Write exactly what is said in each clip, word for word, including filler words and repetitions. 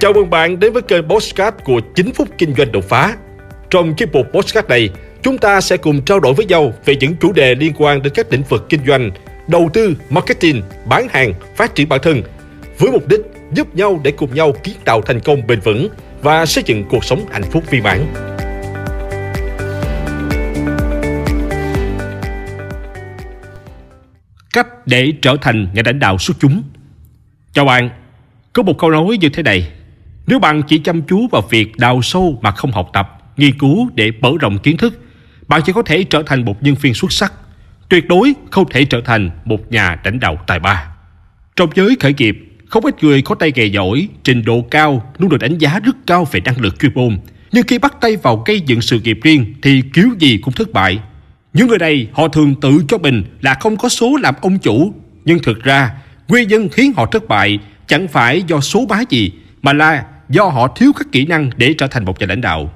Chào mừng bạn đến với kênh podcast của chín phút Kinh doanh Đột Phá. Trong chiếc bộ podcast này, chúng ta sẽ cùng trao đổi với nhau về những chủ đề liên quan đến các lĩnh vực kinh doanh, đầu tư, marketing, bán hàng, phát triển bản thân, với mục đích giúp nhau để cùng nhau kiến tạo thành công bền vững và xây dựng cuộc sống hạnh phúc viên mãn. Cách để trở thành nhà lãnh đạo xuất chúng. Chào bạn, có một câu nói như thế này: nếu bạn chỉ chăm chú vào việc đào sâu mà không học tập, nghiên cứu để mở rộng kiến thức, bạn chỉ có thể trở thành một nhân viên xuất sắc, tuyệt đối không thể trở thành một nhà lãnh đạo tài ba. Trong giới khởi nghiệp, không ít người có tay nghề giỏi, trình độ cao luôn được đánh giá rất cao về năng lực chuyên môn, nhưng khi bắt tay vào gây dựng sự nghiệp riêng thì kiểu gì cũng thất bại. Những người này họ thường tự cho mình là không có số làm ông chủ, nhưng thực ra nguyên nhân khiến họ thất bại chẳng phải do số má gì, mà là do họ thiếu các kỹ năng để trở thành một nhà lãnh đạo.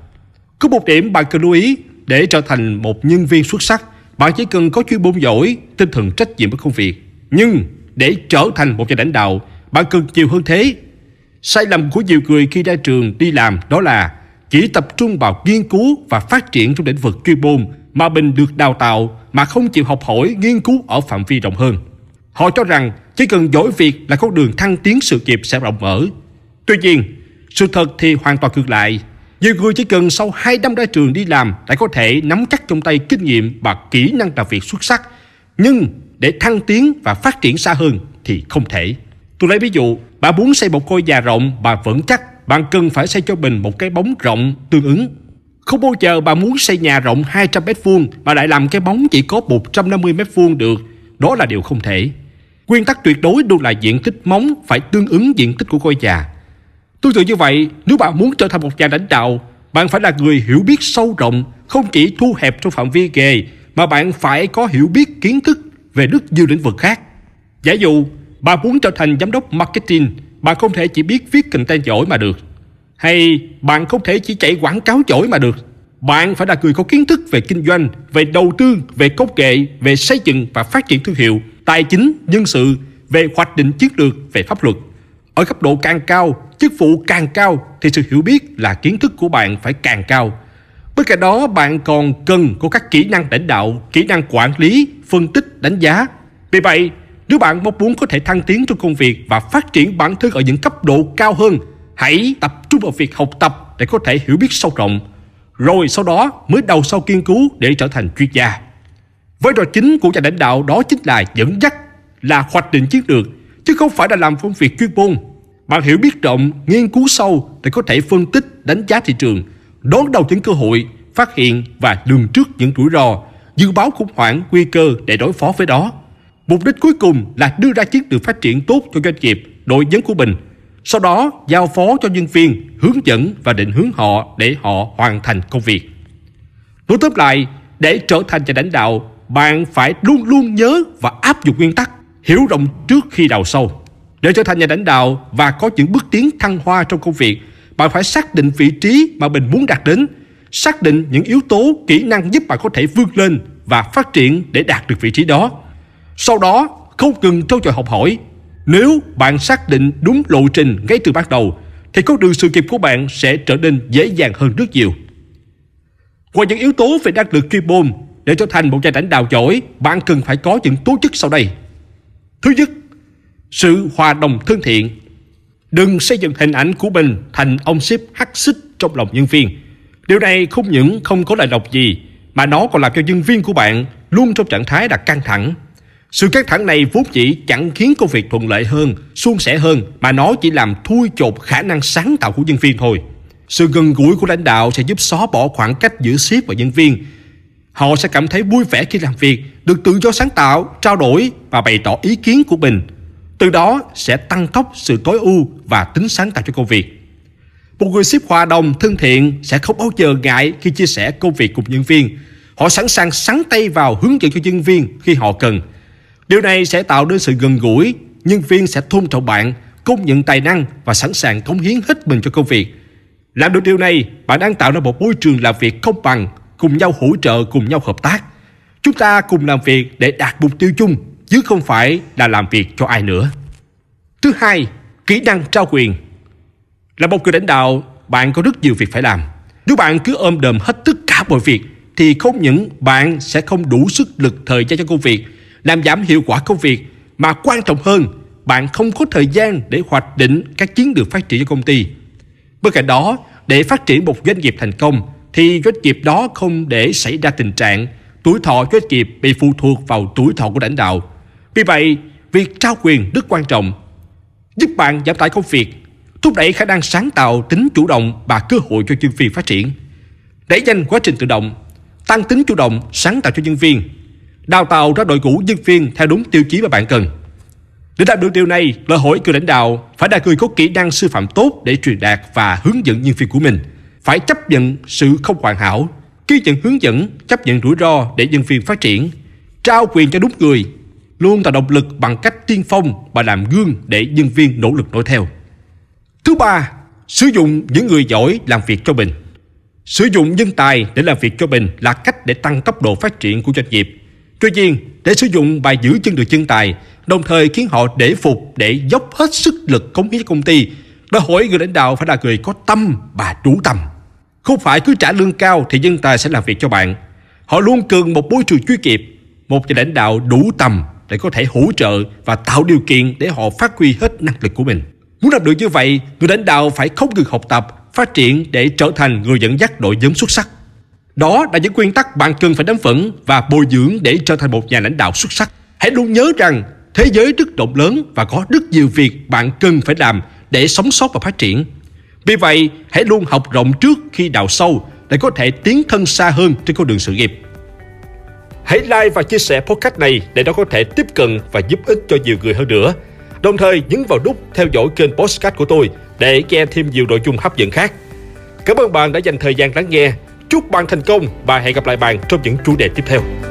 Có một điểm bạn cần lưu ý: để trở thành một nhân viên xuất sắc, bạn chỉ cần có chuyên môn giỏi, tinh thần trách nhiệm với công việc. Nhưng để trở thành một nhà lãnh đạo, bạn cần nhiều hơn thế. Sai lầm của nhiều người khi ra trường đi làm đó là chỉ tập trung vào nghiên cứu và phát triển trong lĩnh vực chuyên môn mà mình được đào tạo, mà không chịu học hỏi, nghiên cứu ở phạm vi rộng hơn. Họ cho rằng chỉ cần giỏi việc là con đường thăng tiến sự nghiệp sẽ rộng mở. Tuy nhiên, sự thật thì hoàn toàn ngược lại. Nhiều người chỉ cần sau hai năm ra trường đi làm đã có thể nắm chắc trong tay kinh nghiệm và kỹ năng làm việc xuất sắc, nhưng để thăng tiến và phát triển xa hơn thì không thể. Tôi lấy ví dụ, bạn muốn xây một ngôi nhà rộng và vững chắc, bạn cần phải xây cho mình một cái bóng rộng tương ứng. Không bao giờ bạn muốn xây nhà rộng hai trăm mét vuông mà lại làm cái bóng chỉ có một trăm năm mươi mét vuông được, đó là điều không thể. Nguyên tắc tuyệt đối luôn là diện tích móng phải tương ứng diện tích của ngôi nhà. Tương tự như vậy, nếu bạn muốn trở thành một nhà lãnh đạo, bạn phải là người hiểu biết sâu rộng, không chỉ thu hẹp trong phạm vi nghề, mà bạn phải có hiểu biết kiến thức về rất nhiều lĩnh vực khác. Giả dụ, bạn muốn trở thành giám đốc marketing, bạn không thể chỉ biết viết content giỏi mà được. Hay bạn không thể chỉ chạy quảng cáo giỏi mà được. Bạn phải là người có kiến thức về kinh doanh, về đầu tư, về công nghệ, về xây dựng và phát triển thương hiệu, tài chính, nhân sự, về hoạch định chiến lược, về pháp luật. Ở cấp độ càng cao, chức vụ càng cao thì sự hiểu biết là kiến thức của bạn phải càng cao. Bên cạnh đó, bạn còn cần có các kỹ năng lãnh đạo, kỹ năng quản lý, phân tích, đánh giá. Vì vậy, nếu bạn mong muốn có thể thăng tiến trong công việc và phát triển bản thân ở những cấp độ cao hơn, hãy tập trung vào việc học tập để có thể hiểu biết sâu rộng, rồi sau đó mới đầu sau nghiên cứu để trở thành chuyên gia. Vai trò chính của nhà lãnh đạo đó chính là dẫn dắt, là hoạch định chiến lược, chứ không phải là làm công việc chuyên môn. Bạn hiểu biết rộng, nghiên cứu sâu để có thể phân tích, đánh giá thị trường, đón đầu những cơ hội, phát hiện và lường trước những rủi ro, dự báo khủng hoảng, nguy cơ để đối phó với đó. Mục đích cuối cùng là đưa ra chiến lược phát triển tốt cho doanh nghiệp, đội nhóm của mình, sau đó giao phó cho nhân viên, hướng dẫn và định hướng họ để họ hoàn thành công việc. Nói tóm lại, để trở thành nhà lãnh đạo, bạn phải luôn luôn nhớ và áp dụng nguyên tắc hiểu rộng trước khi đào sâu. Để trở thành nhà lãnh đạo và có những bước tiến thăng hoa trong công việc, bạn phải xác định vị trí mà mình muốn đạt đến, xác định những yếu tố, kỹ năng giúp bạn có thể vươn lên và phát triển để đạt được vị trí đó. Sau đó, không ngừng trau dồi học hỏi. Nếu bạn xác định đúng lộ trình ngay từ ban đầu, thì con đường sự nghiệp của bạn sẽ trở nên dễ dàng hơn rất nhiều. Ngoài những yếu tố về năng lực chuyên môn, để trở thành một nhà lãnh đạo giỏi, bạn cần phải có những tố chất sau đây. Thứ nhất, sự hòa đồng thân thiện. Đừng xây dựng hình ảnh của mình thành ông sếp hắc xích trong lòng nhân viên. Điều này không những không có lợi lộc gì, mà nó còn làm cho nhân viên của bạn luôn trong trạng thái là căng thẳng. Sự căng thẳng này vốn chỉ chẳng khiến công việc thuận lợi hơn, suôn sẻ hơn, mà nó chỉ làm thui chột khả năng sáng tạo của nhân viên thôi. Sự gần gũi của lãnh đạo sẽ giúp xóa bỏ khoảng cách giữa sếp và nhân viên. Họ sẽ cảm thấy vui vẻ khi làm việc, được tự do sáng tạo, trao đổi và bày tỏ ý kiến của mình. Từ đó sẽ tăng tốc sự tối ưu và tính sáng tạo cho công việc. Một người sếp hòa đồng, thân thiện sẽ không bao giờ ngại khi chia sẻ công việc cùng nhân viên. Họ sẵn sàng sắn tay vào hướng dẫn cho nhân viên khi họ cần. Điều này sẽ tạo nên sự gần gũi, nhân viên sẽ tôn trọng bạn, công nhận tài năng và sẵn sàng cống hiến hết mình cho công việc. Làm được điều này, bạn đang tạo ra một môi trường làm việc công bằng, cùng nhau hỗ trợ, cùng nhau hợp tác. Chúng ta cùng làm việc để đạt mục tiêu chung, chứ không phải là làm việc cho ai nữa. Thứ hai, kỹ năng trao quyền. Là một người lãnh đạo, bạn có rất nhiều việc phải làm. Nếu bạn cứ ôm đồm hết tất cả mọi việc thì không những bạn sẽ không đủ sức lực thời gian cho công việc, làm giảm hiệu quả công việc, mà quan trọng hơn, bạn không có thời gian để hoạch định các chiến lược phát triển cho công ty. Bên cạnh đó, để phát triển một doanh nghiệp thành công thì doanh nghiệp đó không để xảy ra tình trạng tuổi thọ doanh nghiệp bị phụ thuộc vào tuổi thọ của lãnh đạo. Vì vậy, việc trao quyền rất quan trọng, giúp bạn giảm tải công việc, thúc đẩy khả năng sáng tạo, tính chủ động và cơ hội cho nhân viên phát triển, đẩy nhanh quá trình tự động, tăng tính chủ động, sáng tạo cho nhân viên, đào tạo ra đội ngũ nhân viên theo đúng tiêu chí mà bạn cần. Để làm được điều này, đòi hỏi người lãnh đạo phải là người có kỹ năng sư phạm tốt để truyền đạt và hướng dẫn nhân viên của mình, phải chấp nhận sự không hoàn hảo, ghi nhận hướng dẫn, chấp nhận rủi ro để nhân viên phát triển, trao quyền cho đúng người, luôn tạo động lực bằng cách tiên phong và làm gương để nhân viên nỗ lực nói theo. Thứ ba, sử dụng những người giỏi làm việc cho mình. Sử dụng nhân tài để làm việc cho mình là cách để tăng tốc độ phát triển của doanh nghiệp. Tuy nhiên, để sử dụng và giữ chân được nhân tài, đồng thời khiến họ để phục để dốc hết sức lực cống hiến cho công ty, đòi hỏi người lãnh đạo phải là người có tâm và đủ tầm. Không phải cứ trả lương cao thì nhân tài sẽ làm việc cho bạn. Họ luôn cần một môi trường chuyên nghiệp, một nhà lãnh đạo đủ tầm để có thể hỗ trợ và tạo điều kiện để họ phát huy hết năng lực của mình. Muốn làm được như vậy, người lãnh đạo phải không ngừng học tập, phát triển để trở thành người dẫn dắt đội nhóm xuất sắc. Đó là những nguyên tắc bạn cần phải nắm vững và bồi dưỡng để trở thành một nhà lãnh đạo xuất sắc. Hãy luôn nhớ rằng thế giới rất rộng lớn và có rất nhiều việc bạn cần phải làm để sống sót và phát triển. Vì vậy, hãy luôn học rộng trước khi đào sâu để có thể tiến thân xa hơn trên con đường sự nghiệp. Hãy like và chia sẻ podcast này để nó có thể tiếp cận và giúp ích cho nhiều người hơn nữa. Đồng thời nhấn vào nút theo dõi kênh podcast của tôi để nghe thêm nhiều nội dung hấp dẫn khác. Cảm ơn bạn đã dành thời gian lắng nghe. Chúc bạn thành công và hẹn gặp lại bạn trong những chủ đề tiếp theo.